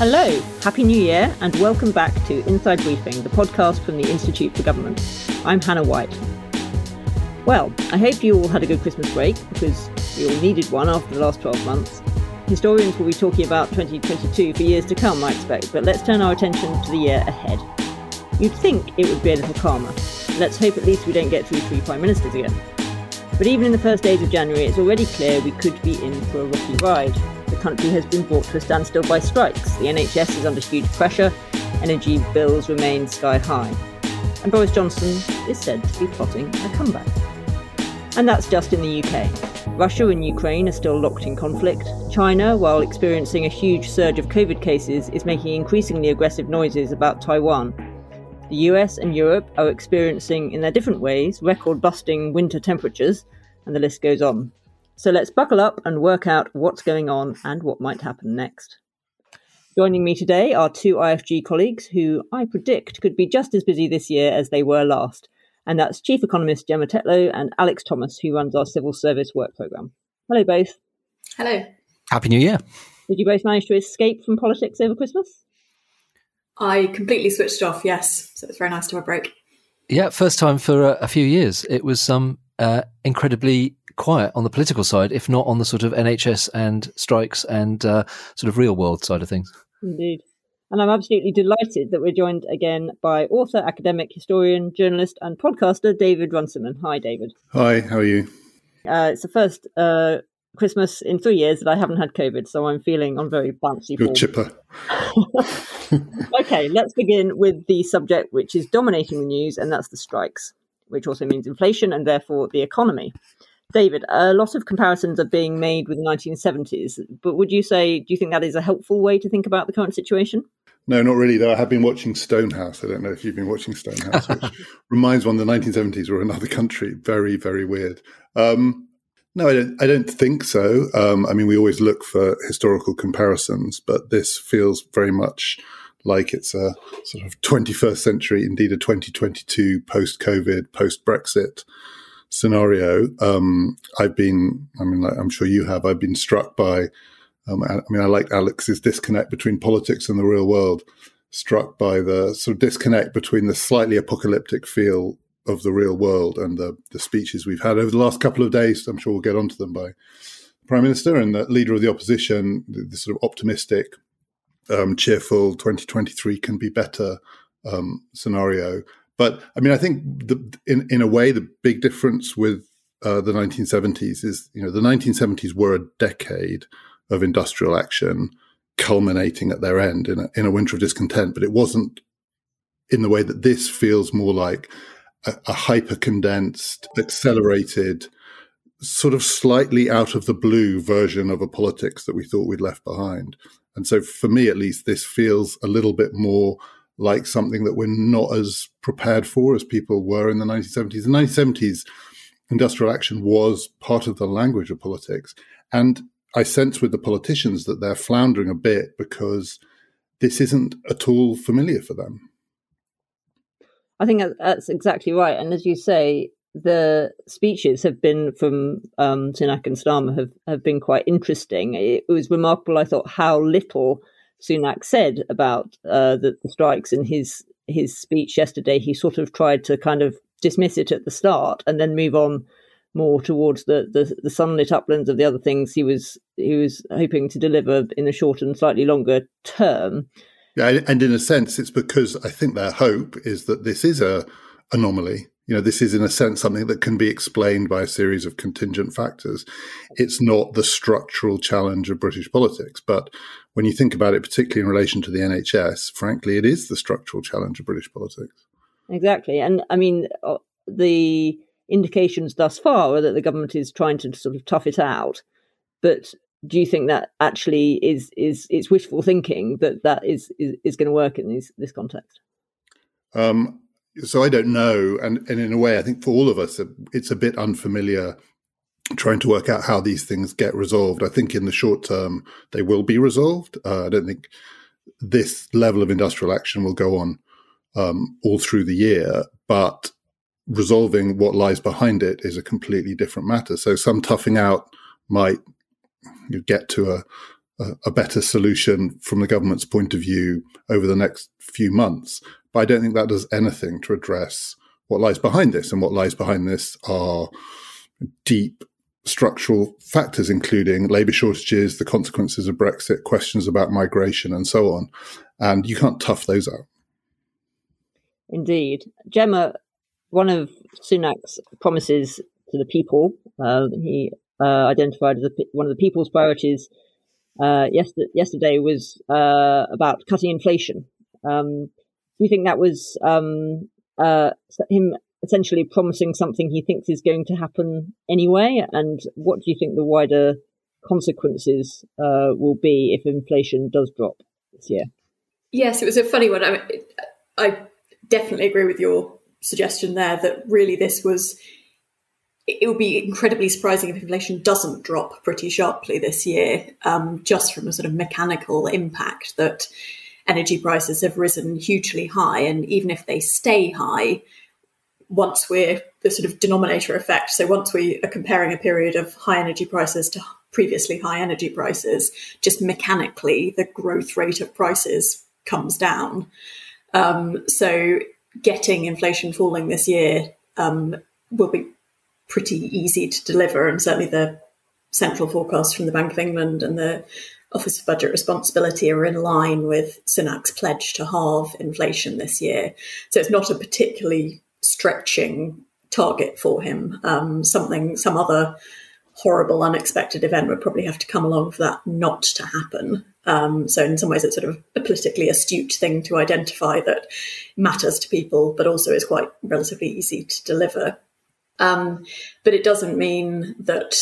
Hello, Happy New Year and welcome back to Inside Briefing, the podcast from the Institute for Government. I'm Hannah White. Well, I hope you all had a good Christmas break, because we all needed one after the last 12 months. Historians will be talking about 2022 for years to come, I expect, but let's turn our attention to the year ahead. You'd think it would be a little calmer. Let's hope at least we don't get through three prime ministers again. But even in the first days of January, it's already clear we could be in for a rocky ride. The country has been brought to a standstill by strikes. The NHS is under huge pressure. Energy bills remain sky high. And Boris Johnson is said to be plotting a comeback. And that's just in the UK. Russia and Ukraine are still locked in conflict. China, while experiencing a huge surge of Covid cases, is making increasingly aggressive noises about Taiwan. The US and Europe are experiencing, in their different ways, record-busting winter temperatures, and the list goes on. So let's buckle up and work out what's going on and what might happen next. Joining me today are two IFG colleagues who I predict could be just as busy this year as they were last. And that's Chief Economist Gemma Tetlow and Alex Thomas, who runs our Civil Service Work Programme. Hello, both. Hello. Happy New Year. Did you both manage to escape from politics over Christmas? I completely switched off, yes. So it was very nice to have a break. Yeah, first time for a few years. It was incredibly quiet on the political side, if not on the sort of NHS and strikes and sort of real world side of things. Indeed. And I'm absolutely delighted that we're joined again by author, academic, historian, journalist and podcaster David Runciman. Hi, David. Hi, how are you? It's the first Christmas in 3 years that I haven't had Covid, so I'm feeling on very bouncy. Good chipper. Okay, let's begin with the subject which is dominating the news, and that's the strikes, which also means inflation and therefore the economy. David, a lot of comparisons are being made with the 1970s, but do you think that is a helpful way to think about the current situation? No, not really, though. I have been watching Stonehouse. I don't know if you've been watching Stonehouse, which reminds one of the 1970s or another country. Very, very weird. No, I don't think so. I mean, we always look for historical comparisons, but this feels very much like it's a sort of 21st century, indeed a 2022 post-COVID, post-Brexit scenario. Like I'm sure you have, I've been struck by, I like Alex's disconnect between politics and the real world, struck by the sort of disconnect between the slightly apocalyptic feel of the real world and the speeches we've had over the last couple of days. I'm sure we'll get onto them, by the Prime Minister and the Leader of the Opposition, the sort of optimistic, cheerful 2023 can be better scenario. But I mean, I think in a way, the big difference with the 1970s is, you know, the 1970s were a decade of industrial action culminating at their end in a winter of discontent, but it wasn't in the way that this feels more like a hyper-condensed, accelerated, sort of slightly out of the blue version of a politics that we thought we'd left behind. And so for me, at least, this feels a little bit more like something that we're not as prepared for as people were in the 1970s. The 1970s, industrial action was part of the language of politics. And I sense with the politicians that they're floundering a bit because this isn't at all familiar for them. I think that's exactly right. And as you say, the speeches have been from Sunak and Starmer have been quite interesting. It was remarkable, I thought, how little Sunak said about the strikes in his speech yesterday. He sort of tried to kind of dismiss it at the start and then move on more towards the sunlit uplands of the other things he was hoping to deliver in the short and slightly longer term. Yeah, and in a sense, it's because I think their hope is that this is an anomaly. You know, this is in a sense something that can be explained by a series of contingent factors. It's not the structural challenge of British politics. But when you think about it, particularly in relation to the NHS, frankly, it is the structural challenge of British politics. Exactly. And I mean, the indications thus far are that the government is trying to sort of tough it out. But do you think that actually it's wishful thinking that is going to work in this context? So I don't know. And in a way, I think for all of us, it's a bit unfamiliar trying to work out how these things get resolved. I think in the short term, they will be resolved. I don't think this level of industrial action will go on all through the year, but resolving what lies behind it is a completely different matter. So some toughing out might get to a better solution from the government's point of view over the next few months. But I don't think that does anything to address what lies behind this. And what lies behind this are deep structural factors, including labour shortages, the consequences of Brexit, questions about migration and so on. And you can't tough those out. Indeed. Gemma, one of Sunak's promises to the people, he identified as one of the people's priorities yesterday was about cutting inflation. Do you think that was him essentially promising something he thinks is going to happen anyway? And what do you think the wider consequences will be if inflation does drop this year? Yes, it was a funny one. I mean, I definitely agree with your suggestion there that really this was... It would be incredibly surprising if inflation doesn't drop pretty sharply this year, just from a sort of mechanical impact that energy prices have risen hugely high. And even if they stay high, once we're the sort of denominator effect, so once we are comparing a period of high energy prices to previously high energy prices, just mechanically the growth rate of prices comes down. So getting inflation falling this year will be pretty easy to deliver, and certainly the central forecast from the Bank of England and the Office of Budget Responsibility are in line with Sunak's pledge to halve inflation this year. So it's not a particularly stretching target for him. Some other horrible, unexpected event would probably have to come along for that not to happen. So in some ways, it's sort of a politically astute thing to identify that matters to people, but also is quite relatively easy to deliver. But it doesn't mean that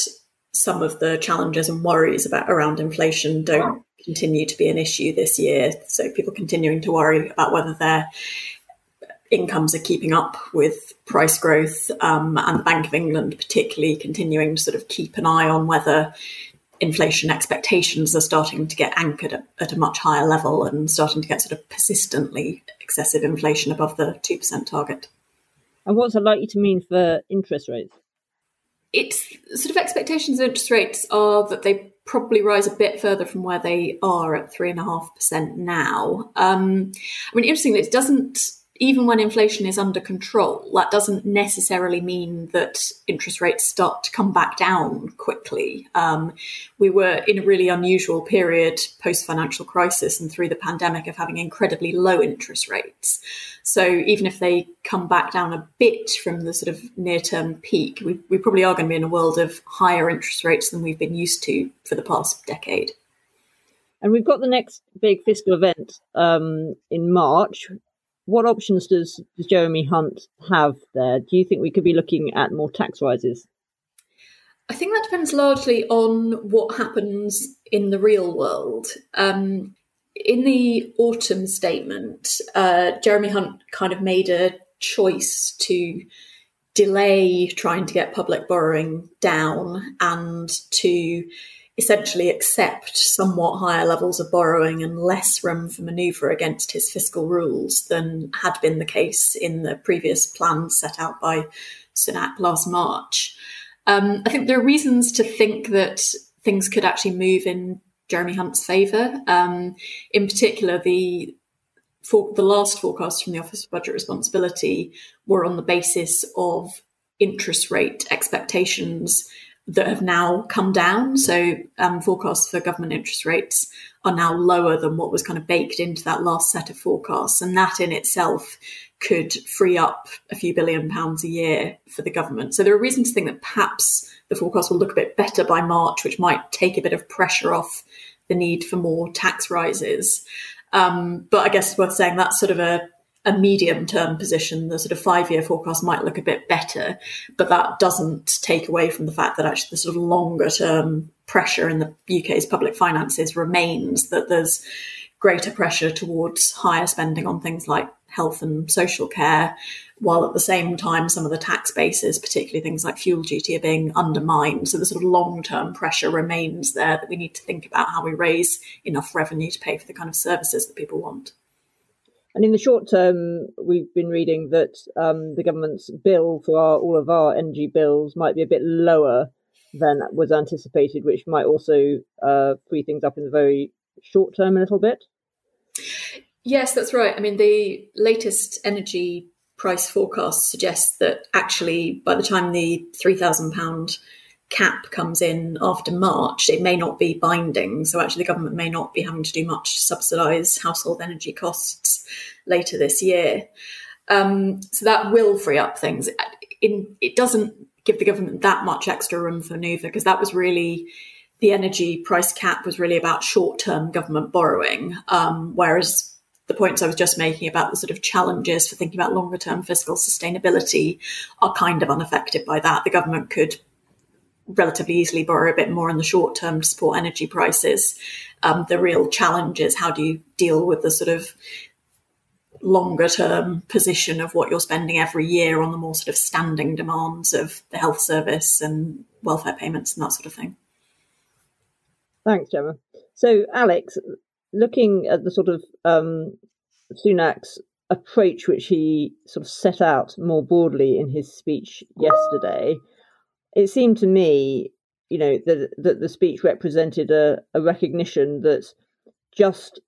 some of the challenges and worries around inflation don't continue to be an issue this year. So people continuing to worry about whether their incomes are keeping up with price growth, and the Bank of England particularly continuing to sort of keep an eye on whether inflation expectations are starting to get anchored at a much higher level and starting to get sort of persistently excessive inflation above the 2% target. And what's it likely to mean for interest rates? It's sort of expectations of interest rates are that they probably rise a bit further from where they are at 3.5% now. I mean, interestingly, it doesn't, even when inflation is under control, that doesn't necessarily mean that interest rates start to come back down quickly. We were in a really unusual period post-financial crisis and through the pandemic of having incredibly low interest rates. So even if they come back down a bit from the sort of near-term peak, we probably are going to be in a world of higher interest rates than we've been used to for the past decade. And we've got the next big fiscal event in March. What options does Jeremy Hunt have there? Do you think we could be looking at more tax rises? I think that depends largely on what happens in the real world. In the autumn statement, Jeremy Hunt kind of made a choice to delay trying to get public borrowing down and to essentially accept somewhat higher levels of borrowing and less room for manoeuvre against his fiscal rules than had been the case in the previous plan set out by Sunak last March. I think there are reasons to think that things could actually move in Jeremy Hunt's favour. In particular, the last forecast from the Office of Budget Responsibility were on the basis of interest rate expectations that have now come down. So forecasts for government interest rates are now lower than what was kind of baked into that last set of forecasts. And that in itself could free up a few £1 billion a year for the government. So there are reasons to think that perhaps the forecast will look a bit better by March, which might take a bit of pressure off the need for more tax rises. But I guess it's worth saying that's sort of a medium-term position. The sort of 5-year forecast might look a bit better, but that doesn't take away from the fact that actually the sort of longer-term pressure in the UK's public finances remains, that there's greater pressure towards higher spending on things like health and social care, while at the same time some of the tax bases, particularly things like fuel duty, are being undermined. So the sort of long-term pressure remains there that we need to think about how we raise enough revenue to pay for the kind of services that people want. And in the short term, we've been reading that the government's bill for all of our energy bills might be a bit lower than was anticipated, which might also free things up in the very short term a little bit? Yes, that's right. I mean, the latest energy price forecast suggests that actually by the time the £3,000 cap comes in after March, it may not be binding. So actually the government may not be having to do much to subsidise household energy costs later this year. So that will free up things. It doesn't give the government that much extra room for manoeuvre, because that was really... the energy price cap was really about short-term government borrowing, whereas the points I was just making about the sort of challenges for thinking about longer-term fiscal sustainability are kind of unaffected by that. The government could relatively easily borrow a bit more in the short term to support energy prices. The real challenge is, how do you deal with the sort of longer-term position of what you're spending every year on the more sort of standing demands of the health service and welfare payments and that sort of thing? Thanks, Gemma. So, Alex, looking at the sort of Sunak's approach, which he sort of set out more broadly in his speech yesterday, it seemed to me, you know, that the speech represented a recognition that just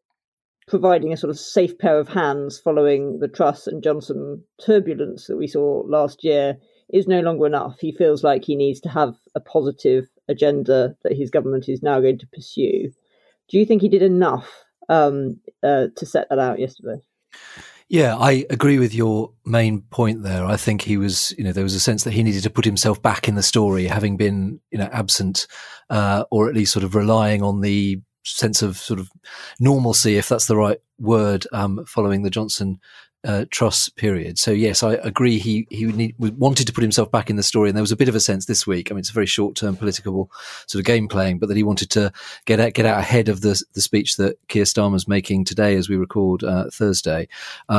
providing a sort of safe pair of hands following the Truss and Johnson turbulence that we saw last year is no longer enough. He feels like he needs to have a positive agenda that his government is now going to pursue. Do you think he did enough to set that out yesterday? Yeah, I agree with your main point there. I think he was, you know, there was a sense that he needed to put himself back in the story, having been, you know, absent, or at least sort of relying on the sense of sort of normalcy, if that's the right word, following the Johnson Truss period. So yes, I agree. He wanted to put himself back in the story, and there was a bit of a sense this week. I mean, it's a very short-term political sort of game playing, but that he wanted to get out ahead of the speech that Keir Starmer's making today, as we record Thursday.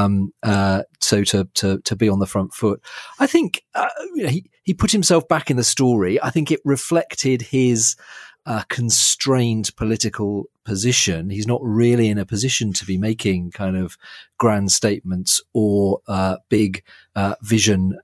So to be on the front foot, I think you know, he put himself back in the story. I think it reflected his constrained political position. He's not really in a position to be making kind of grand statements or big vision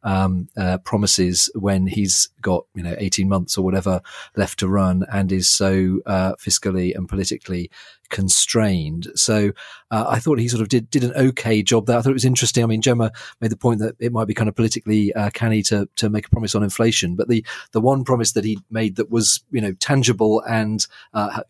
promises when he's got, you know, 18 months or whatever left to run, and is so fiscally and politically constrained. So I thought he sort of did an okay job there. I thought it was interesting. I mean, Gemma made the point that it might be kind of politically canny to make a promise on inflation, but the one promise that he made that was, you know, tangible and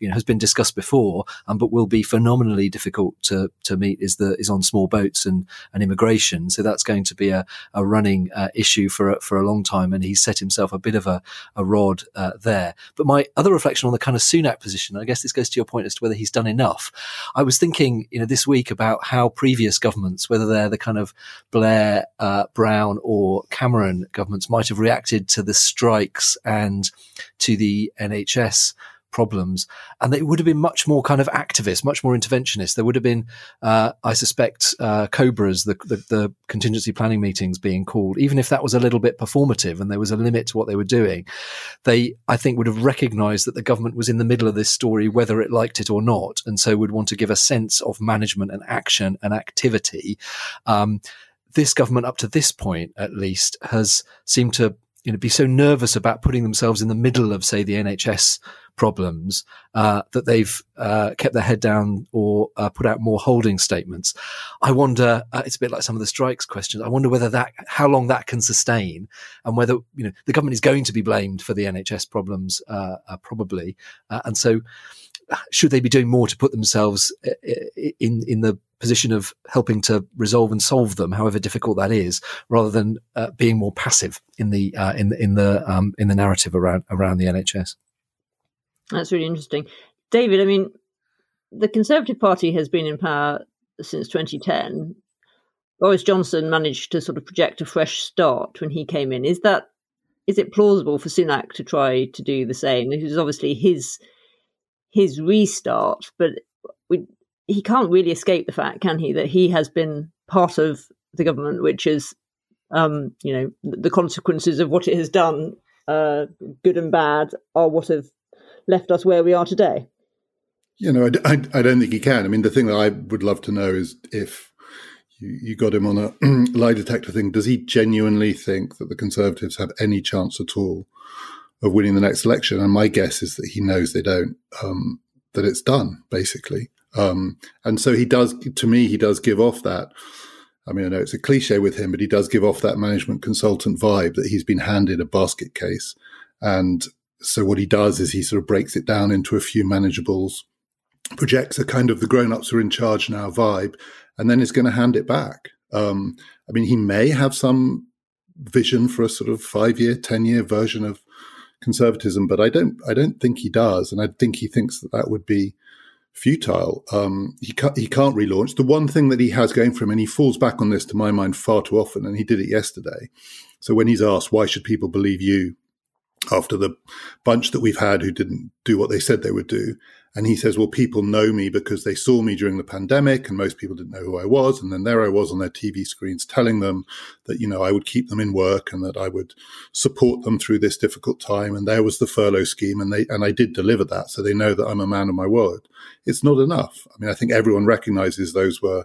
you know, has been discussed before, but will be phenomenally difficult to meet is on small boats and immigration. So that's going to be a running issue for a long time, and he's set himself a bit of a rod there. But my other reflection on the kind of Sunak position, I guess this goes to your point as to whether he's done enough. I was thinking, you know, this week about how previous governments, whether they're the kind of Blair, Brown or Cameron governments, might have reacted to the strikes and to the NHS problems, and they would have been much more kind of activist, much more interventionist. There would have been, I suspect, COBRAs, the contingency planning meetings being called, even if that was a little bit performative and there was a limit to what they were doing. They, I think, would have recognised that the government was in the middle of this story, whether it liked it or not, and so would want to give a sense of management and action and activity. This government, up to this point at least, has seemed to, you know, be so nervous about putting themselves in the middle of, say, the NHS problems, that they've kept their head down or put out more holding statements. I wonder, it's a bit like some of the strikes questions. I wonder whether how long that can sustain, and whether, you know, the government is going to be blamed for the NHS problems, probably. And so should they be doing more to put themselves in the position of helping to resolve and solve them, however difficult that is, rather than being more passive in the narrative around the NHS? That's really interesting. David, I mean, the Conservative Party has been in power since 2010. Boris Johnson managed to sort of project a fresh start when he came in. Is it plausible for Sunak to try to do the same? This is obviously his restart, but he can't really escape the fact, can he, that he has been part of the government, which is, you know, the consequences of what it has done, good and bad, are what have left us where we are today? You know, I don't think he can. I mean, the thing that I would love to know is, if you got him on a lie detector thing, does he genuinely think that the Conservatives have any chance at all of winning the next election. And my guess is that he knows they don't, that it's done, basically. And so he does, to me, he does give off that. I mean, I know it's a cliche with him, but he does give off that management consultant vibe that he's been handed a basket case. And so what he does is he sort of breaks it down into a few manageables, projects a kind of the grown-ups are in charge now vibe, and then is going to hand it back. I mean, he may have some vision for a sort of 5-year, 10-year version of conservatism, but I don't think he does. And I think he thinks that that would be futile. He can't relaunch. The one thing that he has going for him, and he falls back on this to my mind far too often, and he did it yesterday. So when he's asked, why should people believe you after the bunch that we've had who didn't do what they said they would do? And he says, well, people know me because they saw me during the pandemic and most people didn't know who I was. And then there I was on their TV screens telling them that, you know, I would keep them in work and that I would support them through this difficult time. And there was the furlough scheme, and I did deliver that. So they know that I'm a man of my word. It's not enough. I mean, I think everyone recognizes those were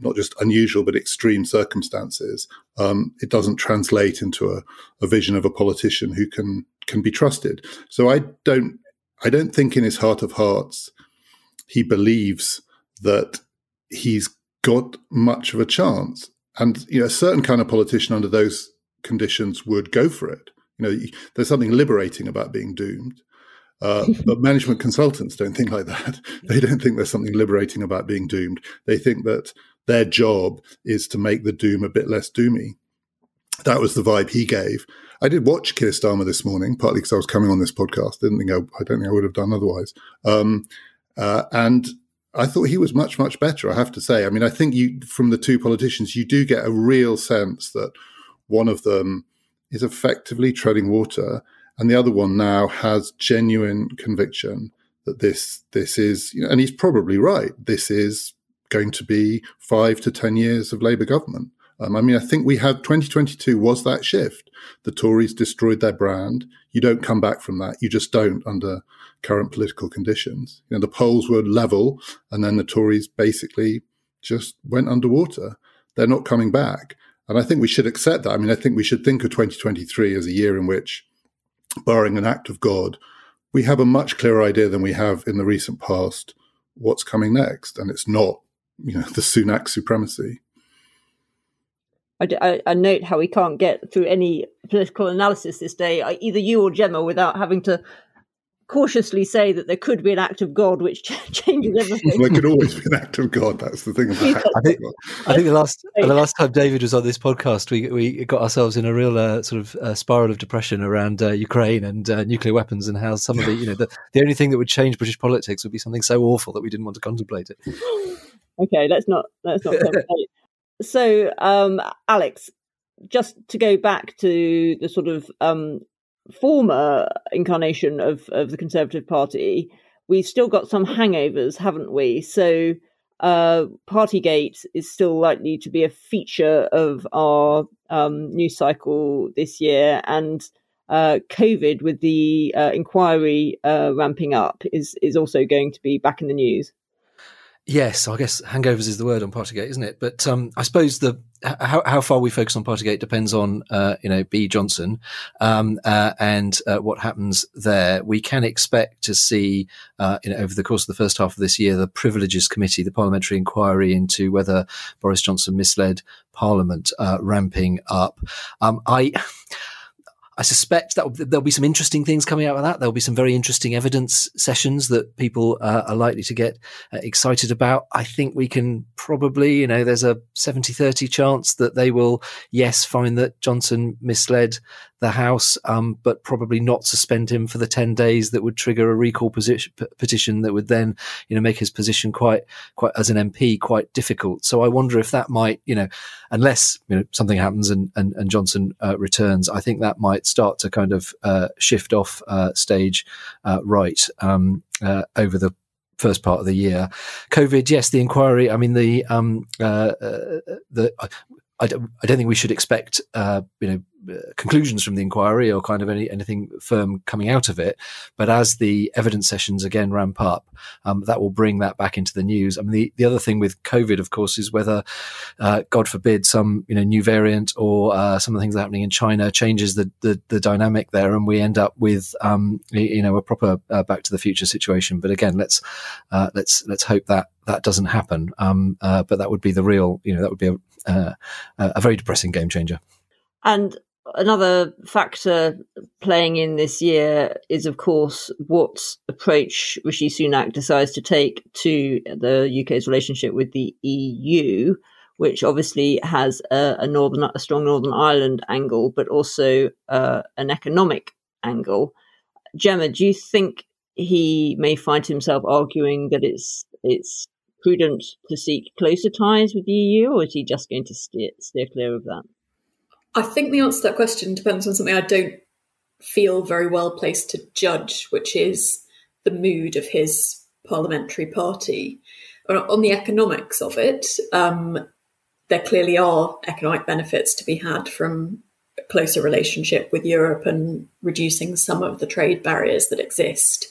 not just unusual, but extreme circumstances. It doesn't translate into a vision of a politician who can be trusted. So I don't think in his heart of hearts he believes that he's got much of a chance. And, you know, a certain kind of politician under those conditions would go for it. You know, there's something liberating about being doomed. But management consultants don't think like that. They don't think there's something liberating about being doomed. They think that their job is to make the doom a bit less doomy. That was the vibe he gave. I did watch Keir Starmer this morning, partly because I was coming on this podcast. I don't think I would have done otherwise. And I thought he was much, much better, I have to say. I mean, I think from the two politicians, you do get a real sense that one of them is effectively treading water, and the other one now has genuine conviction that this is, you know, and he's probably right, this is going to be 5 to 10 years of Labour government. I mean, I think we had 2022 was that shift. The Tories destroyed their brand. You don't come back from that. You just don't under current political conditions. You know, the polls were level, and then the Tories basically just went underwater. They're not coming back. And I think we should accept that. I mean, I think we should think of 2023 as a year in which, barring an act of God, we have a much clearer idea than we have in the recent past what's coming next. And it's not, you know, the Sunak supremacy. I note how we can't get through any political analysis this day, either you or Gemma, without having to cautiously say that there could be an act of God which changes everything. There could always be an act of God. That's the thing about I think the last time David was on this podcast, we got ourselves in a real sort of spiral of depression around Ukraine and nuclear weapons, and how some of the, you know, the only thing that would change British politics would be something so awful that we didn't want to contemplate it. Okay, let's not contemplate it. So, Alex, just to go back to the sort of former incarnation of the Conservative Party, we've still got some hangovers, haven't we? So Partygate is still likely to be a feature of our news cycle this year, and COVID, with the inquiry ramping up, is also going to be back in the news. Yes, I guess hangovers is the word on Partygate, isn't it? But I suppose how far we focus on Partygate depends on, B. Johnson and what happens there. We can expect to see, over the course of the first half of this year, the Privileges Committee, the parliamentary inquiry into whether Boris Johnson misled Parliament, ramping up. I suspect that there'll be some interesting things coming out of that. There'll be some very interesting evidence sessions that people are likely to get excited about. I think we can probably, you know, there's a 70-30 chance that they will, yes, find that Johnson misled the House, but probably not suspend him for the 10 days that would trigger a recall petition that would then, you know, make his position quite as an MP quite difficult. So I wonder if that might, you know, unless, you know, something happens and Johnson returns, I think that might start to kind of shift off stage right over the first part of the year. COVID, yes, the inquiry. I mean, I don't think we should expect conclusions from the inquiry or kind of anything firm coming out of it. But as the evidence sessions again ramp up, that will bring that back into the news. I mean, the other thing with COVID, of course, is whether, God forbid, some new variant or some of the things happening in China changes the dynamic there, and we end up with a proper Back to the Future situation. But again, let's hope that doesn't happen. But that would be the real, that would be a very depressing game changer. And another factor playing in this year is, of course, what approach Rishi Sunak decides to take to the UK's relationship with the EU, which obviously has a strong Northern Ireland angle, but also an economic angle. Gemma, do you think he may find himself arguing that it's prudent to seek closer ties with the EU, or is he just going to steer clear of that? I think the answer to that question depends on something I don't feel very well placed to judge, which is the mood of his parliamentary party. On the economics of it, there clearly are economic benefits to be had from a closer relationship with Europe and reducing some of the trade barriers that exist.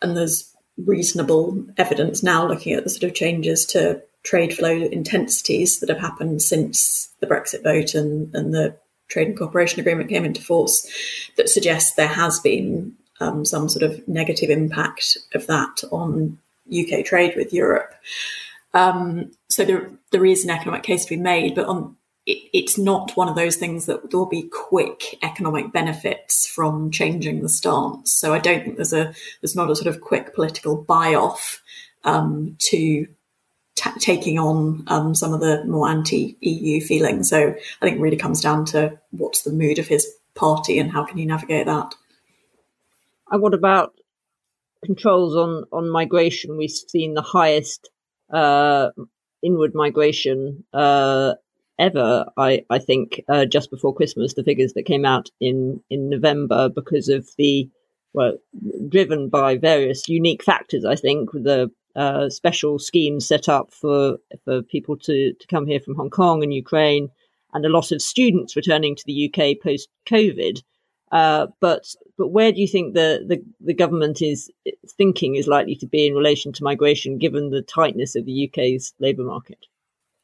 And there's reasonable evidence now looking at the sort of changes to trade flow intensities that have happened since the Brexit vote and the Trade and Cooperation Agreement came into force that suggests there has been some sort of negative impact of that on UK trade with Europe. So there is an economic case to be made, but it's not one of those things that there will be quick economic benefits from changing the stance. So I don't think there's not a sort of quick political buy-off to taking on some of the more anti-EU feeling. So I think it really comes down to what's the mood of his party and how can he navigate that. And what about controls on migration? We've seen the highest inward migration ever, I think, just before Christmas, the figures that came out in November because of driven by various unique factors, I think, with the special schemes set up for people to come here from Hong Kong and Ukraine, and a lot of students returning to the UK post-COVID. But where do you think the government is thinking is likely to be in relation to migration, given the tightness of the UK's labour market?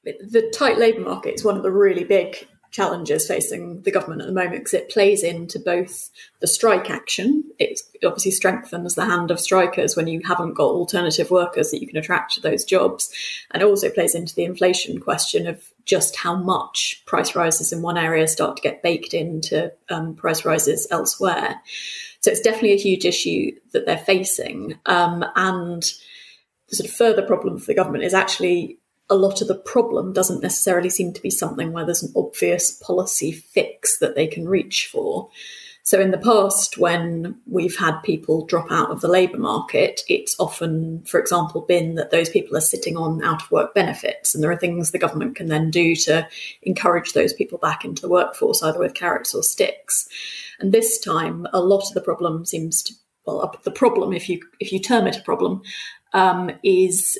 The tight labour market is one of the really big challenges facing the government at the moment, because it plays into both the strike action. It obviously strengthens the hand of strikers when you haven't got alternative workers that you can attract to those jobs, and it also plays into the inflation question of just how much price rises in one area start to get baked into price rises elsewhere. So it's definitely a huge issue that they're facing, and the sort of further problem for the government is actually a lot of the problem doesn't necessarily seem to be something where there's an obvious policy fix that they can reach for. So in the past, when we've had people drop out of the labour market, it's often, for example, been that those people are sitting on out-of-work benefits, and there are things the government can then do to encourage those people back into the workforce, either with carrots or sticks. And this time, a lot of the problem seems to... Well, the problem, if you term it a problem, is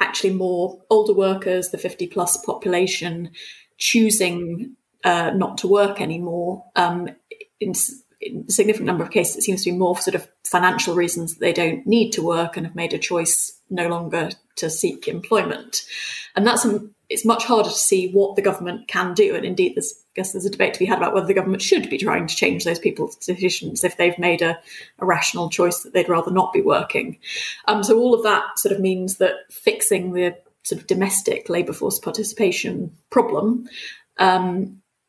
actually more older workers, the 50-plus population, choosing not to work anymore. In a significant number of cases, it seems to be more for sort of financial reasons that they don't need to work and have made a choice no longer to seek employment. And it's much harder to see what the government can do. And indeed, there's a debate to be had about whether the government should be trying to change those people's decisions if they've made a rational choice that they'd rather not be working. So all of that sort of means that fixing the sort of domestic labour force participation problem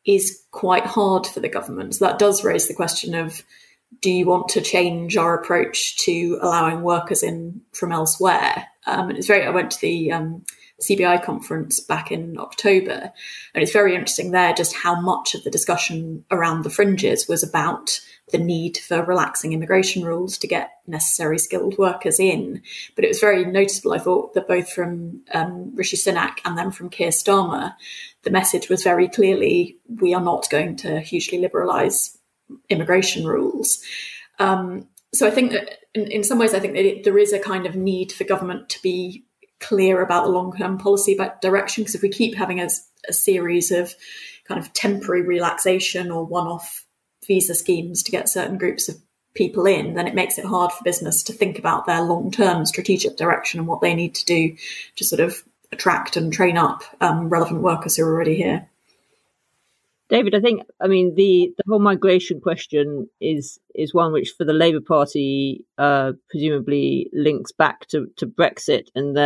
is quite hard for the government. So that does raise the question of, do you want to change our approach to allowing workers in from elsewhere? And it's I went to the CBI conference back in October, and it's very interesting there just how much of the discussion around the fringes was about the need for relaxing immigration rules to get necessary skilled workers in. But it was very noticeable, I thought, that both from Rishi Sunak and then from Keir Starmer, the message was very clearly, we are not going to hugely liberalise immigration rules. So I think that in some ways, I think that there is a kind of need for government to be clear about the long-term policy direction, because if we keep having a series of kind of temporary relaxation or one-off visa schemes to get certain groups of people in, then it makes it hard for business to think about their long-term strategic direction and what they need to do to sort of attract and train up relevant workers who are already here. David, the whole migration question is one which for the Labour Party presumably links back to Brexit and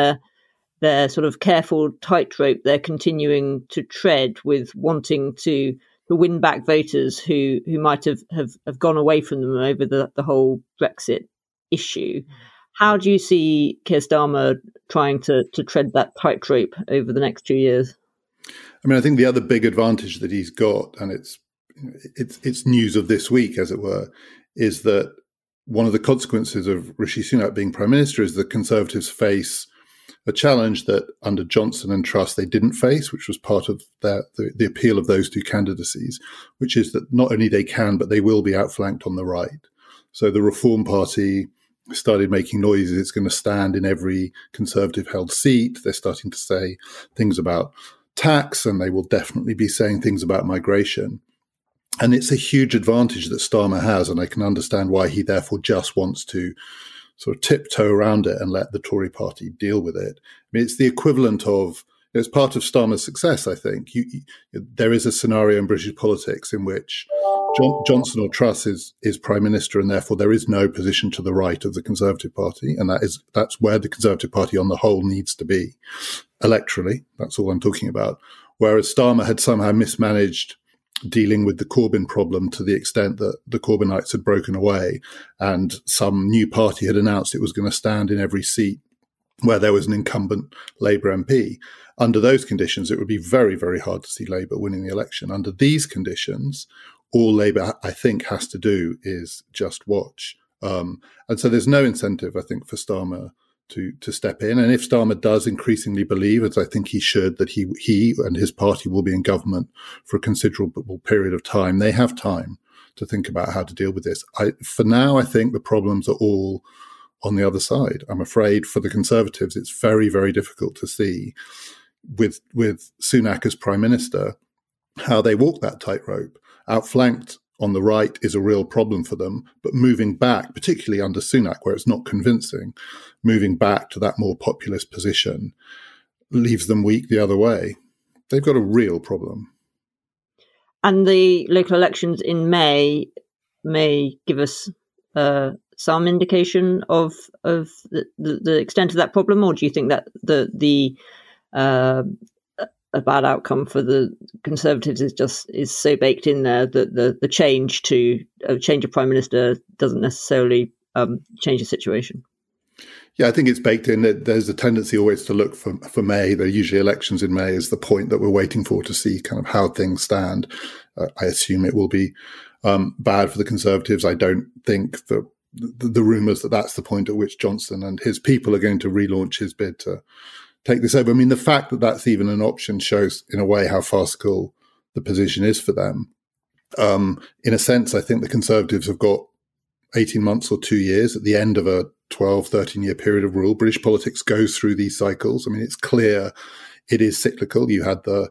their sort of careful tightrope they're continuing to tread with wanting to win back voters who might have gone away from them over the whole Brexit issue. How do you see Keir Starmer trying to tread that tightrope over the next 2 years? I mean, I think the other big advantage that he's got, and it's news of this week, as it were, is that one of the consequences of Rishi Sunak being Prime Minister is the Conservatives face a challenge that under Johnson and Truss they didn't face, which was part of the appeal of those two candidacies, which is that not only they can, but they will be outflanked on the right. So the Reform Party started making noises. It's going to stand in every Conservative-held seat. They're starting to say things about tax, and they will definitely be saying things about migration. And it's a huge advantage that Starmer has, and I can understand why he therefore just wants to sort of tiptoe around it and let the Tory party deal with it. I mean, it's the equivalent of, it's part of Starmer's success, I think. There is a scenario in British politics in which Johnson or Truss is Prime Minister, and therefore there is no position to the right of the Conservative Party, and that's where the Conservative Party on the whole needs to be electorally. That's all I'm talking about. Whereas Starmer had somehow mismanaged dealing with the Corbyn problem to the extent that the Corbynites had broken away, and some new party had announced it was going to stand in every seat where there was an incumbent Labour MP. Under those conditions, it would be very, very hard to see Labour winning the election. Under these conditions, all Labour, I think, has to do is just watch. And so there's no incentive, I think, for Starmer to step in. And if Starmer does increasingly believe, as I think he should, that he and his party will be in government for a considerable period of time, they have time to think about how to deal with this. For now, I think the problems are all on the other side. I'm afraid for the Conservatives, it's very, very difficult to see with Sunak as Prime Minister how they walk that tightrope. Outflanked on the right is a real problem for them, but moving back, particularly under Sunak, where it's not convincing, moving back to that more populist position leaves them weak the other way. They've got a real problem. And the local elections in May may give us some indication of the extent of that problem, or do you think that a bad outcome for the Conservatives is so baked in there that the change to a change of Prime Minister doesn't necessarily change the situation? Yeah, I think it's baked in. There's a tendency always to look for May. There are usually elections in May is the point that we're waiting for to see kind of how things stand. I assume it will be bad for the Conservatives. I don't think the rumours that that's the point at which Johnson and his people are going to relaunch his bid to take this over. I mean, the fact that that's even an option shows, in a way, how farcical the position is for them. In a sense, I think the Conservatives have got 18 months or 2 years at the end of a 12, 13-year period of rule. British politics goes through these cycles. I mean, it's clear it is cyclical. You had the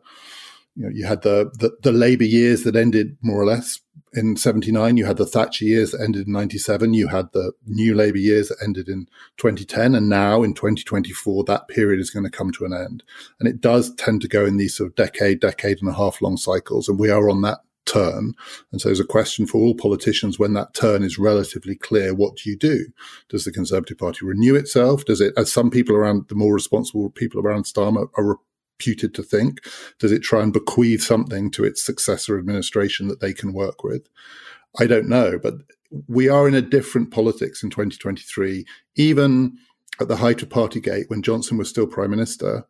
Labour years that ended more or less in 79. You had the Thatcher years that ended in 97. You had the new Labour years that ended in 2010. And now in 2024, that period is going to come to an end. And it does tend to go in these sort of decade and a half long cycles. And we are on that turn. And so there's a question for all politicians when that turn is relatively clear, what do you do? Does the Conservative Party renew itself? Does it, as some people around, the more responsible people around Starmer are reputed to think, does it try and bequeath something to its successor administration that they can work with? I don't know, but we are in a different politics in 2023. Even at the height of Partygate, when Johnson was still Prime Minister,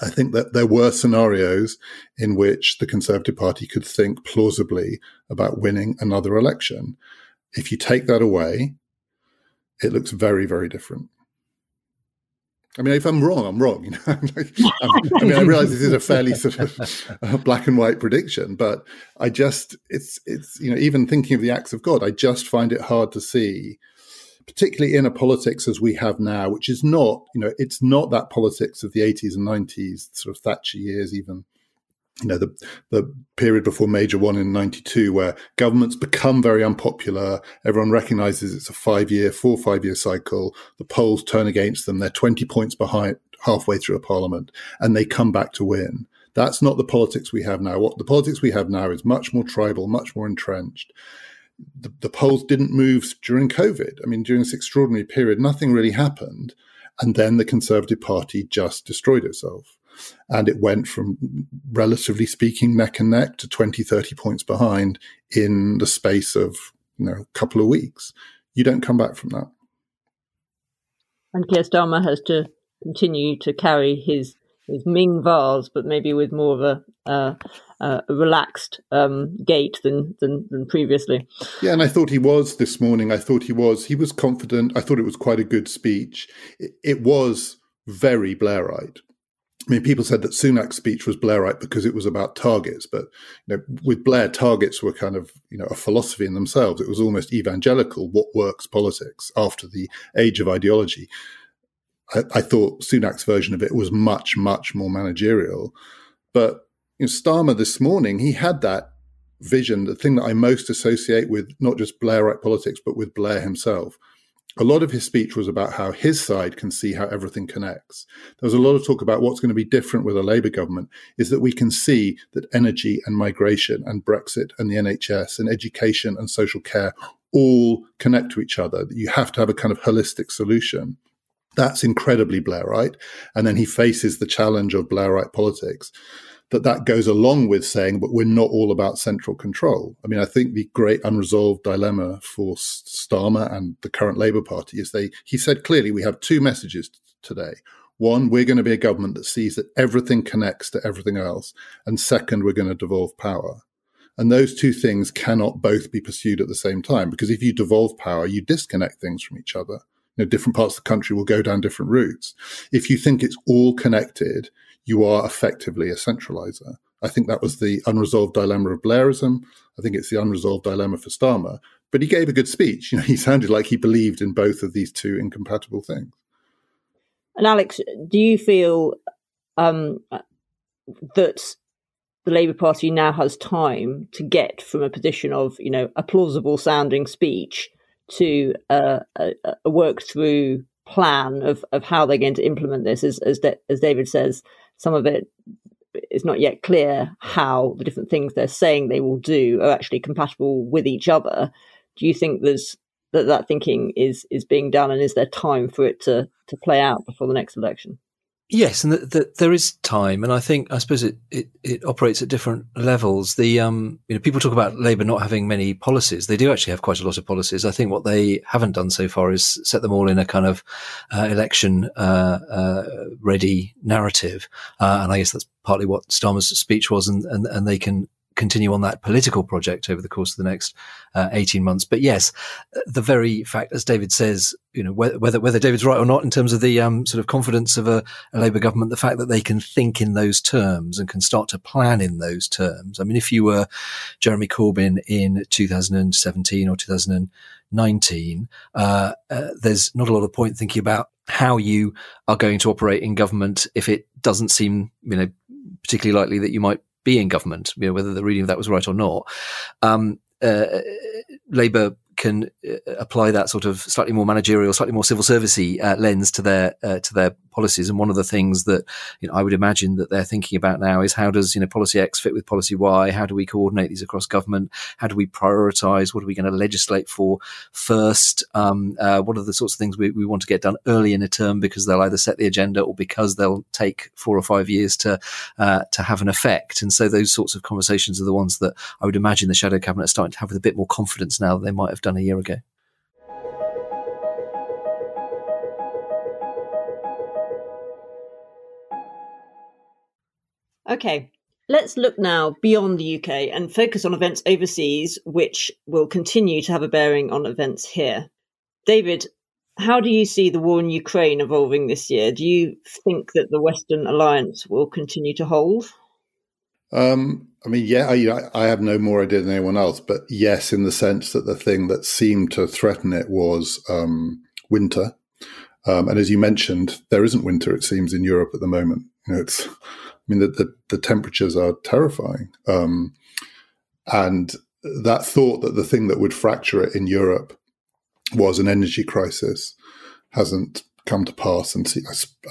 I think that there were scenarios in which the Conservative Party could think plausibly about winning another election. If you take that away, it looks very, very different. I mean, if I'm wrong, I'm wrong. You know, I realise this is a fairly sort of black and white prediction, but I just, it's you know, even thinking of the acts of God, I just find it hard to see, particularly in a politics as we have now, which is not, you know, it's not that politics of the 80s and 90s, sort of Thatcher years, even the period before Major One in 92, where governments become very unpopular. Everyone recognises it's a 4 or 5 year cycle. The polls turn against them. They're 20 points behind halfway through a parliament, and they come back to win. That's not the politics we have now. What the politics we have now is much more tribal, much more entrenched. The polls didn't move during COVID. I mean, during this extraordinary period, nothing really happened. And then the Conservative Party just destroyed itself. And it went from, relatively speaking, neck and neck to 20, 30 points behind in the space of, a couple of weeks. You don't come back from that. And Keir Starmer has to continue to carry his Ming vase, but maybe with more of a relaxed gait than previously. Yeah, and I thought he was this morning. He was confident. I thought it was quite a good speech. It was very Blairite. I mean, people said that Sunak's speech was Blairite because it was about targets, but with Blair, targets were kind of a philosophy in themselves. It was almost evangelical, what works politics after the age of ideology. I thought Sunak's version of it was much, much more managerial. But Starmer this morning, he had that vision, the thing that I most associate with not just Blairite politics, but with Blair himself. A lot of his speech was about how his side can see how everything connects. There was a lot of talk about what's going to be different with a Labour government is that we can see that energy and migration and Brexit and the NHS and education and social care all connect to each other, that you have to have a kind of holistic solution. That's incredibly Blairite. And then he faces the challenge of Blairite politics. That goes along with saying, but we're not all about central control. I mean, I think the great unresolved dilemma for Starmer and the current Labour Party is he said clearly we have two messages today. One, we're going to be a government that sees that everything connects to everything else. And second, we're going to devolve power. And those two things cannot both be pursued at the same time, because if you devolve power, you disconnect things from each other. Different parts of the country will go down different routes. If you think it's all connected, you are effectively a centraliser. I think that was the unresolved dilemma of Blairism. I think it's the unresolved dilemma for Starmer. But he gave a good speech. He sounded like he believed in both of these two incompatible things. And Alex, do you feel that the Labour Party now has time to get from a position of, a plausible-sounding speech to a work-through plan of how they're going to implement this? As David says, some of it is not yet clear how the different things they're saying they will do are actually compatible with each other. Do you think that thinking is being done, and is there time for it to play out before the next election? Yes, and there is time, and I suppose it operates at different levels. The people talk about Labour not having many policies. They do actually have quite a lot of policies. I think what they haven't done so far is set them all in a kind of election ready narrative, and I guess that's partly what Starmer's speech was, and they can continue on that political project over the course of the next 18 months. But yes, the very fact, as David says, whether David's right or not in terms of the sort of confidence of a Labour government, the fact that they can think in those terms and can start to plan in those terms. I mean, if you were Jeremy Corbyn in 2017 or 2019, there's not a lot of point thinking about how you are going to operate in government if it doesn't seem, particularly likely that you might be in government, whether the reading of that was right or not. Labour can apply that sort of slightly more managerial, slightly more civil servicey lens to their policies. And one of the things that I would imagine that they're thinking about now is how does policy X fit with policy Y? How do we coordinate these across government? How do we prioritise? What are we going to legislate for first? What are the sorts of things we want to get done early in a term because they'll either set the agenda or because they'll take 4 or 5 years to have an effect? And so those sorts of conversations are the ones that I would imagine the shadow cabinet is starting to have with a bit more confidence now than they might have done a year ago. Okay, let's look now beyond the UK and focus on events overseas, which will continue to have a bearing on events here. David, how do you see the war in Ukraine evolving this year? Do you think that the Western alliance will continue to hold? I have no more idea than anyone else, but yes, in the sense that the thing that seemed to threaten it was winter. And as you mentioned, there isn't winter, it seems, in Europe at the moment. It's mean, the temperatures are terrifying. And that thought that the thing that would fracture it in Europe was an energy crisis hasn't come to pass. And see,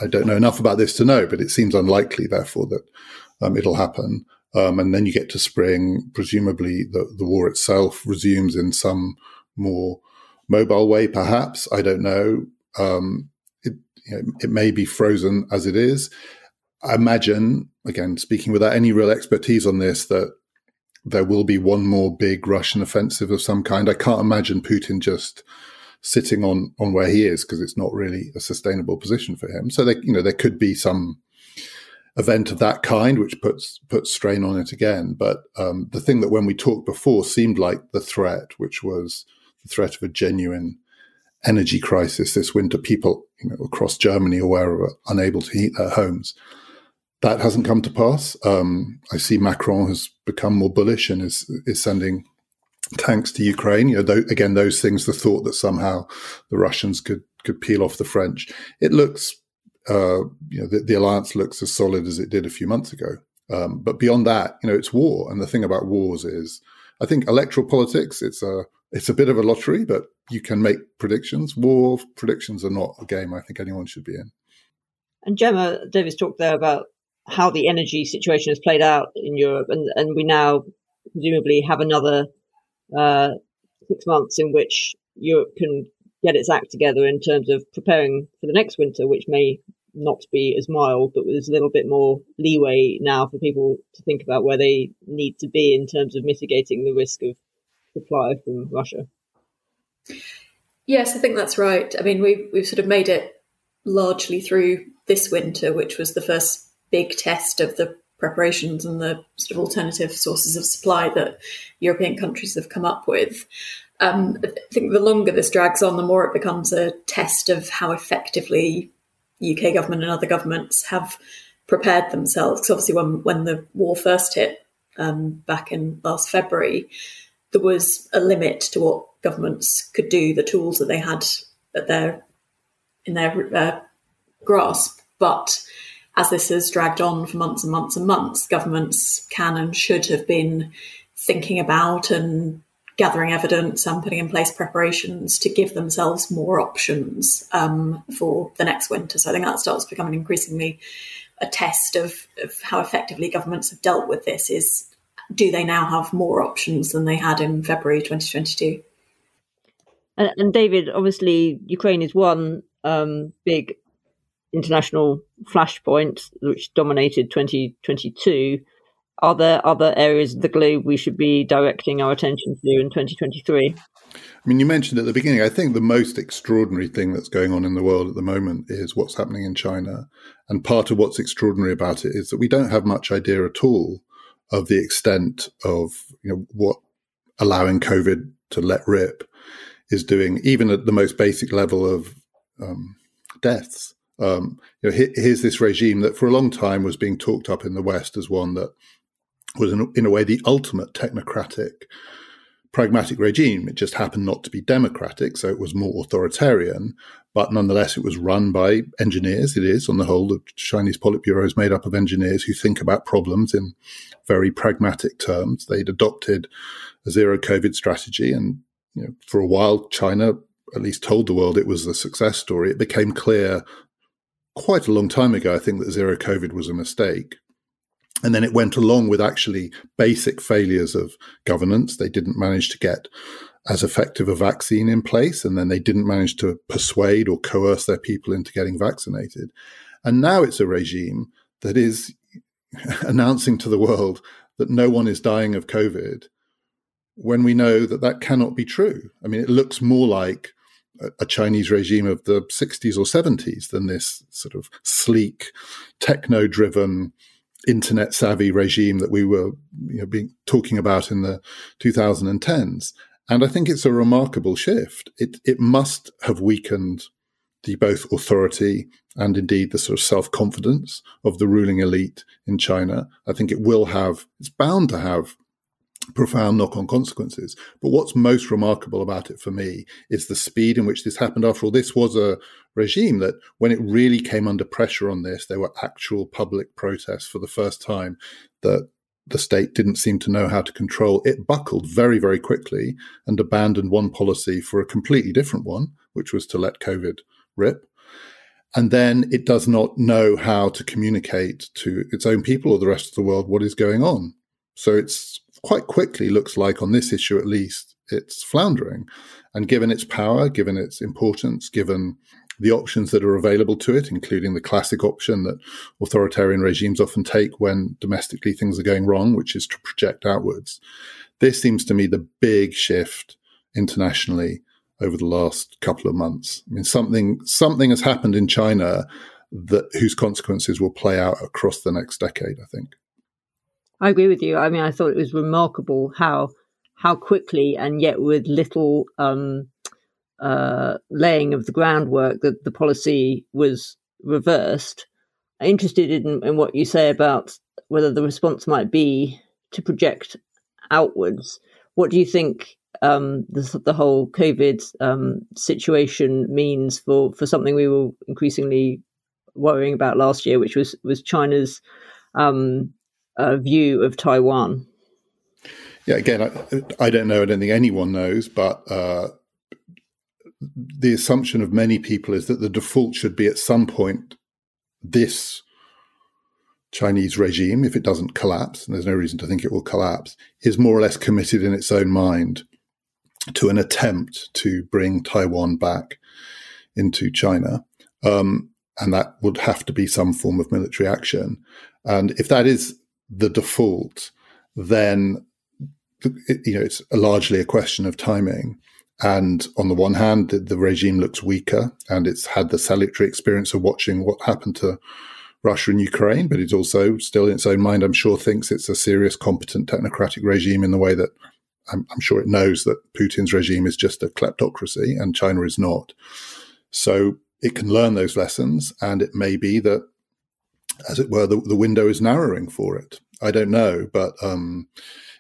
I don't know enough about this to know, but it seems unlikely, therefore, that it'll happen. And then you get to spring, presumably the war itself resumes in some more mobile way, perhaps. I don't know. It may be frozen as it is. I imagine, again, speaking without any real expertise on this, that there will be one more big Russian offensive of some kind. I can't imagine Putin just sitting on where he is, because it's not really a sustainable position for him. So there could be some event of that kind, which puts strain on it again. But the thing that when we talked before seemed like the threat, which was the threat of a genuine energy crisis this winter, people across Germany are unable to heat their homes. That hasn't come to pass. I see Macron has become more bullish and is sending tanks to Ukraine. Again, those things, the thought that somehow the Russians could peel off the French. It looks, the alliance looks as solid as it did a few months ago. But beyond that, it's war. And the thing about wars is, I think electoral politics, it's a bit of a lottery, but you can make predictions. War predictions are not a game I think anyone should be in. And Gemma Davis talked there about how the energy situation has played out in Europe, and we now presumably have another 6 months in which Europe can get its act together in terms of preparing for the next winter, which may not be as mild, but there's a little bit more leeway now for people to think about where they need to be in terms of mitigating the risk of supply from Russia. Yes, I think that's right. I mean, we've sort of made it largely through this winter, which was the first big test of the preparations and the sort of alternative sources of supply that European countries have come up with. I think the longer this drags on, the more it becomes a test of how effectively UK government and other governments have prepared themselves. Because obviously when the war first hit back in last February, there was a limit to what governments could do, the tools that they had in their grasp. But as this has dragged on for months and months and months, governments can and should have been thinking about and gathering evidence and putting in place preparations to give themselves more options for the next winter. So I think that starts becoming increasingly a test of how effectively governments have dealt with this, is do they now have more options than they had in February 2022? And David, obviously Ukraine is one big international flashpoint which dominated 2022. Are there other areas of the globe we should be directing our attention to in 2023? I mean, you mentioned at the beginning, I think the most extraordinary thing that's going on in the world at the moment is what's happening in China. And part of what's extraordinary about it is that we don't have much idea at all of the extent of what allowing COVID to let rip is doing, even at the most basic level of deaths. Here's this regime that for a long time was being talked up in the West as one that was in a way the ultimate technocratic, pragmatic regime. It just happened not to be democratic, so it was more authoritarian, but nonetheless it was run by engineers. It is, on the whole, the Chinese Politburo is made up of engineers who think about problems in very pragmatic terms. They'd adopted a zero-COVID strategy, and for a while China at least told the world it was a success story. It became clear quite a long time ago, I think, that zero COVID was a mistake. And then it went along with actually basic failures of governance. They didn't manage to get as effective a vaccine in place, and then they didn't manage to persuade or coerce their people into getting vaccinated. And now it's a regime that is announcing to the world that no one is dying of COVID, when we know that that cannot be true. I mean, it looks more like a Chinese regime of the 60s or 70s than this sort of sleek, techno-driven, internet-savvy regime that we were talking about in the 2010s. And I think it's a remarkable shift. It must have weakened the both authority and indeed the sort of self-confidence of the ruling elite in China. I think it's bound to have profound knock-on consequences. But what's most remarkable about it for me is the speed in which this happened. After all, this was a regime that, when it really came under pressure on this, there were actual public protests for the first time that the state didn't seem to know how to control. It buckled very, very quickly and abandoned one policy for a completely different one, which was to let COVID rip. And then it does not know how to communicate to its own people or the rest of the world what is going on. So it's quite quickly looks like, on this issue at least, it's floundering. And given its power, given its importance, given the options that are available to it, including the classic option that authoritarian regimes often take when domestically things are going wrong, which is to project outwards, this seems to me the big shift internationally over the last couple of months. I mean, something has happened in China whose consequences will play out across the next decade, I think. I agree with you. I mean, I thought it was remarkable how quickly and yet with little laying of the groundwork that the policy was reversed. I'm interested in what you say about whether the response might be to project outwards. What do you think the whole COVID situation means for something we were increasingly worrying about last year, which was China's view of Taiwan? Yeah, again, I don't know. I don't think anyone knows, but the assumption of many people is that the default should be at some point this Chinese regime, if it doesn't collapse, and there's no reason to think it will collapse, is more or less committed in its own mind to an attempt to bring Taiwan back into China. And that would have to be some form of military action. And if that is the default, then it's largely a question of timing. And on the one hand, the regime looks weaker, and it's had the salutary experience of watching what happened to Russia and Ukraine, but it also still in its own mind, I'm sure, thinks it's a serious, competent technocratic regime in the way that I'm sure it knows that Putin's regime is just a kleptocracy and China is not. So it can learn those lessons, and it may be that, as it were, the window is narrowing for it. I don't know, but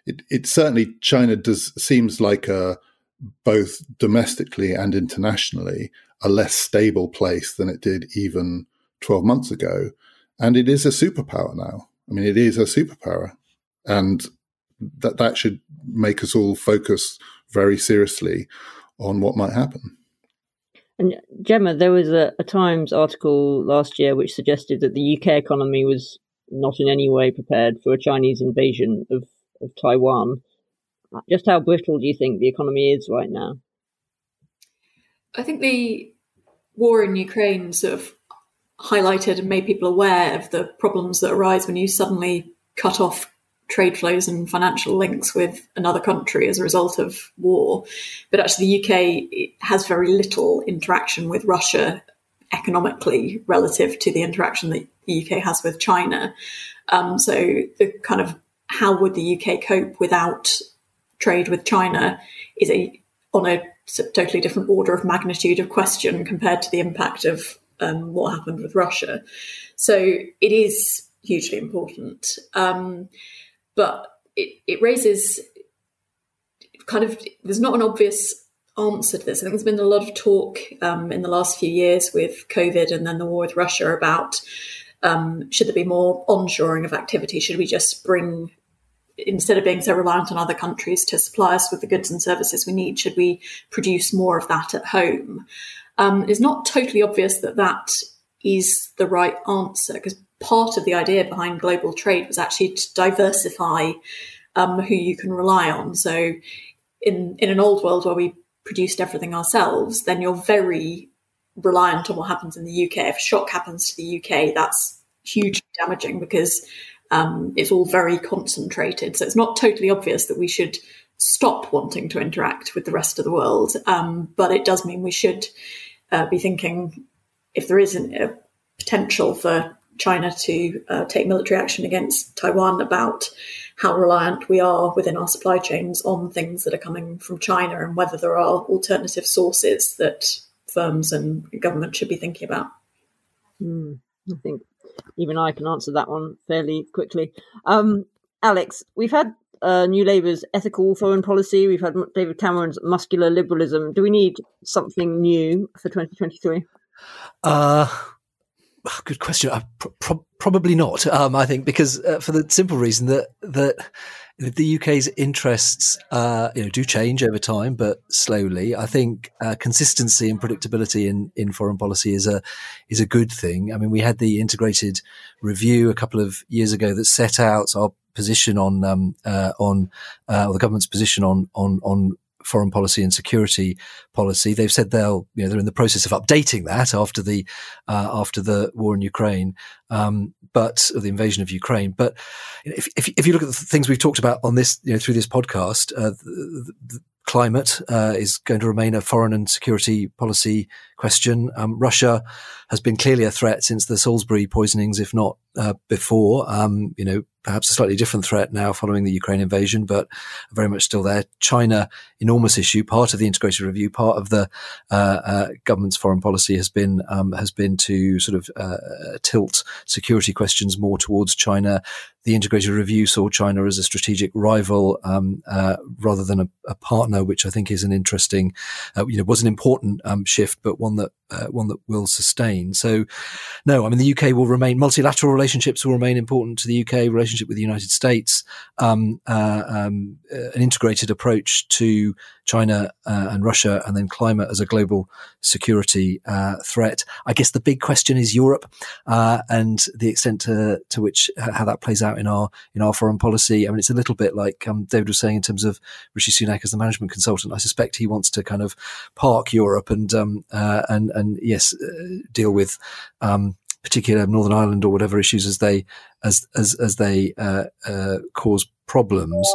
it certainly, China seems like both domestically and internationally a less stable place than it did even 12 months ago. And it is a superpower now. I mean, it is a superpower. And that should make us all focus very seriously on what might happen. And Gemma, there was a Times article last year which suggested that the UK economy was not in any way prepared for a Chinese invasion of Taiwan. Just how brittle do you think the economy is right now? I think the war in Ukraine sort of highlighted and made people aware of the problems that arise when you suddenly cut off trade flows and financial links with another country as a result of war. But actually the UK has very little interaction with Russia economically relative to the interaction that the UK has with China. So the kind of how would the UK cope without trade with China is on a totally different order of magnitude of question compared to the impact of what happened with Russia. So it is hugely important. But it raises kind of, there's not an obvious answer to this. I think there's been a lot of talk in the last few years with COVID and then the war with Russia about should there be more onshoring of activity? Should we just bring, instead of being so reliant on other countries to supply us with the goods and services we need, should we produce more of that at home? It's not totally obvious that is the right answer, because part of the idea behind global trade was actually to diversify who you can rely on. So in an old world where we produced everything ourselves, then you're very reliant on what happens in the UK. If a shock happens to the UK, that's hugely damaging because it's all very concentrated. So it's not totally obvious that we should stop wanting to interact with the rest of the world. But it does mean we should be thinking if there isn't a potential for China to take military action against Taiwan about how reliant we are within our supply chains on things that are coming from China and whether there are alternative sources that firms and government should be thinking about. I think even I can answer that one fairly quickly. Alex, we've had New Labour's ethical foreign policy. We've had David Cameron's muscular liberalism. Do we need something new for 2023? Good question. Probably not, I think, because for the simple reason that the UK's interests do change over time, but slowly. I think consistency and predictability in foreign policy is a good thing. I mean, we had the integrated review a couple of years ago that set out our position on the government's position on foreign policy and security policy. They've said they're in the process of updating that after the war in Ukraine, or the invasion of Ukraine. But if you look at the things we've talked about on this, through this podcast, the climate is going to remain a foreign and security policy question. Russia has been clearly a threat since the Salisbury poisonings, if not before. Perhaps a slightly different threat now following the Ukraine invasion, but very much still there. China, enormous issue. Part of the integrated review, part of the government's foreign policy has been to sort of tilt security questions more towards China. The integrated review saw China as a strategic rival rather than a partner, which I think is an interesting, was an important shift, but one that will sustain. So, no, I mean, the UK will remain, multilateral relationships will remain important to the UK, relationship with the United States, an integrated approach to China and Russia, and then climate as a global security threat. I guess the big question is Europe and the extent to which how that plays out in our foreign policy. I mean, it's a little bit like David was saying in terms of Rishi Sunak as the management consultant. I suspect he wants to kind of park Europe and deal with particular Northern Ireland or whatever issues as they cause problems.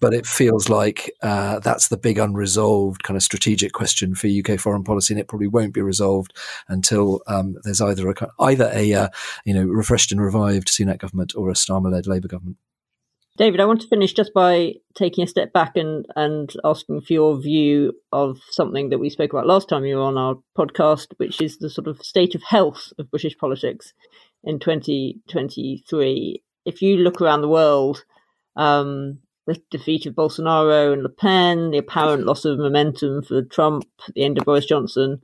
But it feels like that's the big unresolved kind of strategic question for UK foreign policy, and it probably won't be resolved until there's either a refreshed and revived Sunak government or a Starmer-led Labour government. David, I want to finish just by taking a step back and asking for your view of something that we spoke about last time you were on our podcast, which is the sort of state of health of British politics in 2023. If you look around the world, the defeat of Bolsonaro and Le Pen, the apparent loss of momentum for Trump, the end of Boris Johnson,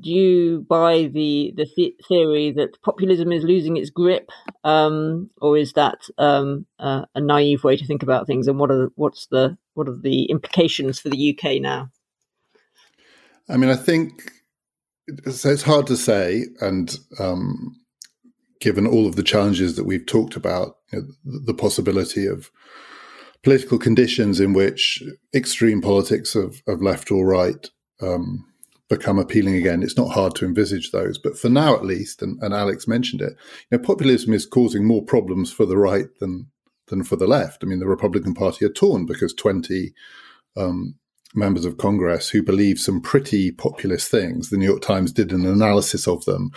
do you buy the theory that populism is losing its grip, or is that a naive way to think about things? And what are the implications for the UK now? I mean, I think so. It's hard to say, and given all of the challenges that we've talked about, the possibility of political conditions in which extreme politics of left or right become appealing again. It's not hard to envisage those, but for now at least, and Alex mentioned it, populism is causing more problems for the right than for the left. I mean, the Republican Party are torn because 20 members of Congress who believe some pretty populist things, the New York Times did an analysis of them,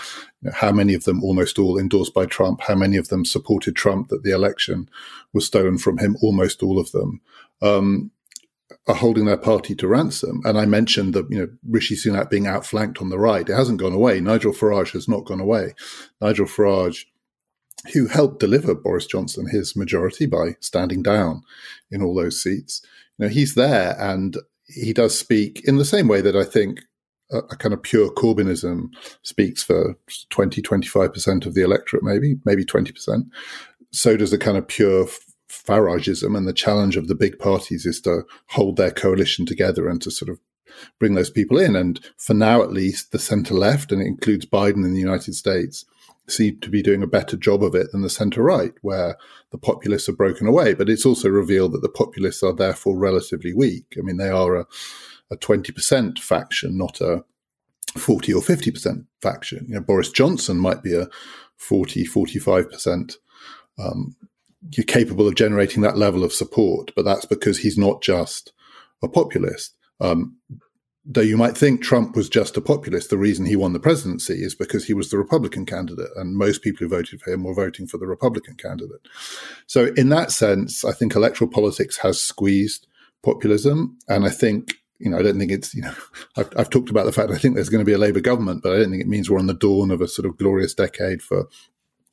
how many of them, almost all endorsed by Trump, how many of them supported Trump, that the election was stolen from him, almost all of them, are holding their party to ransom. And I mentioned that, Rishi Sunak being outflanked on the right. It hasn't gone away. Nigel Farage has not gone away. Nigel Farage, who helped deliver Boris Johnson his majority by standing down in all those seats, he's there, and he does speak in the same way that I think a kind of pure Corbynism speaks for 20, 25% of the electorate, maybe 20%. So does a kind of pure Farageism, and the challenge of the big parties is to hold their coalition together and to sort of bring those people in. And for now, at least, the centre-left, and it includes Biden in the United States, seem to be doing a better job of it than the centre-right, where the populists have broken away. But it's also revealed that the populists are therefore relatively weak. I mean, they are a 20% faction, not a 40 or 50% faction. Boris Johnson might be a 40, 45%. You're capable of generating that level of support, but that's because he's not just a populist. Though you might think Trump was just a populist, the reason he won the presidency is because he was the Republican candidate, and most people who voted for him were voting for the Republican candidate. So in that sense, I think electoral politics has squeezed populism, and I think, I don't think it's, I've talked about the fact I think there's going to be a Labour government, but I don't think it means we're on the dawn of a sort of glorious decade for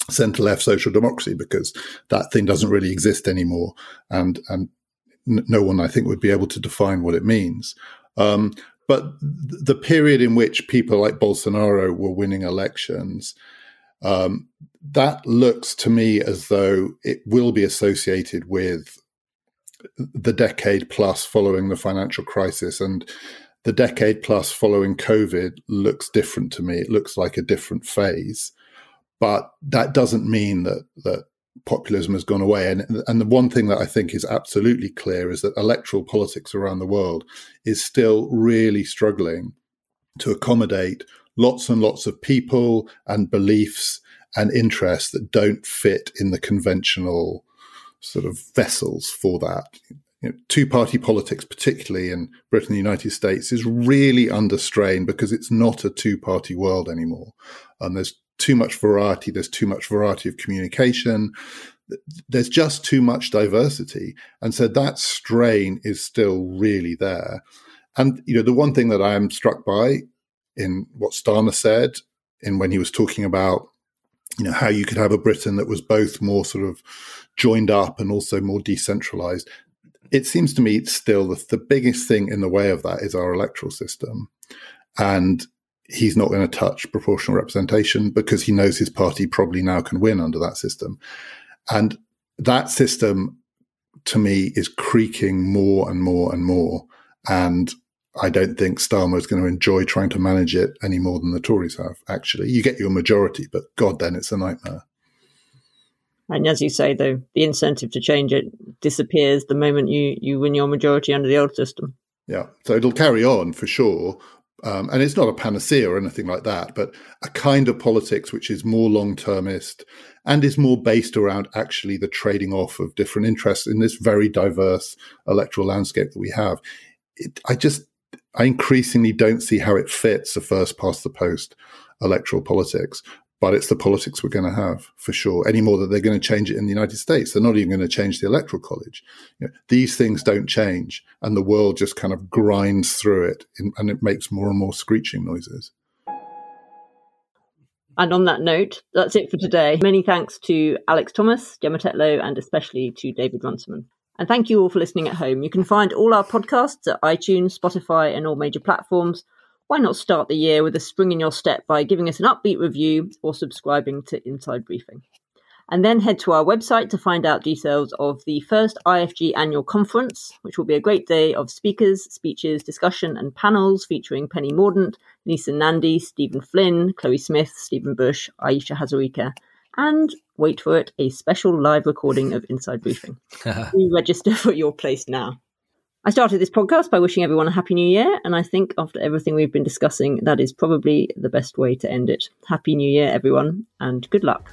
centre-left social democracy, because that thing doesn't really exist anymore, and no one, I think, would be able to define what it means. But the period in which people like Bolsonaro were winning elections, that looks to me as though it will be associated with the decade plus following the financial crisis, and the decade plus following COVID looks different to me. It looks like a different phase, but that doesn't mean that populism has gone away. And the one thing that I think is absolutely clear is that electoral politics around the world is still really struggling to accommodate lots and lots of people and beliefs and interests that don't fit in the conventional sort of vessels for that. You know, two-party politics, particularly in Britain and the United States, is really under strain because it's not a two-party world anymore. There's too much variety. There's too much variety of communication. There's just too much diversity. And so that strain is still really there. And, you know, the one thing that I am struck by in what Starmer said, in when he was talking about, you know, how you could have a Britain that was both more sort of joined up and also more decentralized. It seems to me still the biggest thing in the way of that is our electoral system. And he's not going to touch proportional representation because he knows his party probably now can win under that system. And that system, to me, is creaking more and more and more. And I don't think Starmer is going to enjoy trying to manage it any more than the Tories have, actually. You get your majority, but God, then it's a nightmare. And as you say, though, the incentive to change it disappears the moment you win your majority under the old system. Yeah, so it'll carry on for sure. And it's not a panacea or anything like that, but a kind of politics which is more long-termist and is more based around actually the trading off of different interests in this very diverse electoral landscape that we have. I increasingly don't see how it fits a first-past-the-post electoral politics, but it's the politics we're going to have for sure, any more that they're going to change it in the United States. They're not even going to change the Electoral College. You know, these things don't change, and the world just kind of grinds through it, and it makes more and more screeching noises. And on that note, that's it for today. Many thanks to Alex Thomas, Gemma Tetlow, and especially to David Runciman. And thank you all for listening at home. You can find all our podcasts at iTunes, Spotify, and all major platforms. Why not start the year with a spring in your step by giving us an upbeat review or subscribing to Inside Briefing? And then head to our website to find out details of the first IFG annual conference, which will be a great day of speakers, speeches, discussion and panels featuring Penny Mordaunt, Lisa Nandy, Stephen Flynn, Chloe Smith, Stephen Bush, Ayesha Hazarika, and, wait for it, a special live recording of Inside Briefing. Register for your place now. I started this podcast by wishing everyone a Happy New Year, and I think after everything we've been discussing, that is probably the best way to end it. Happy New Year, everyone, and good luck.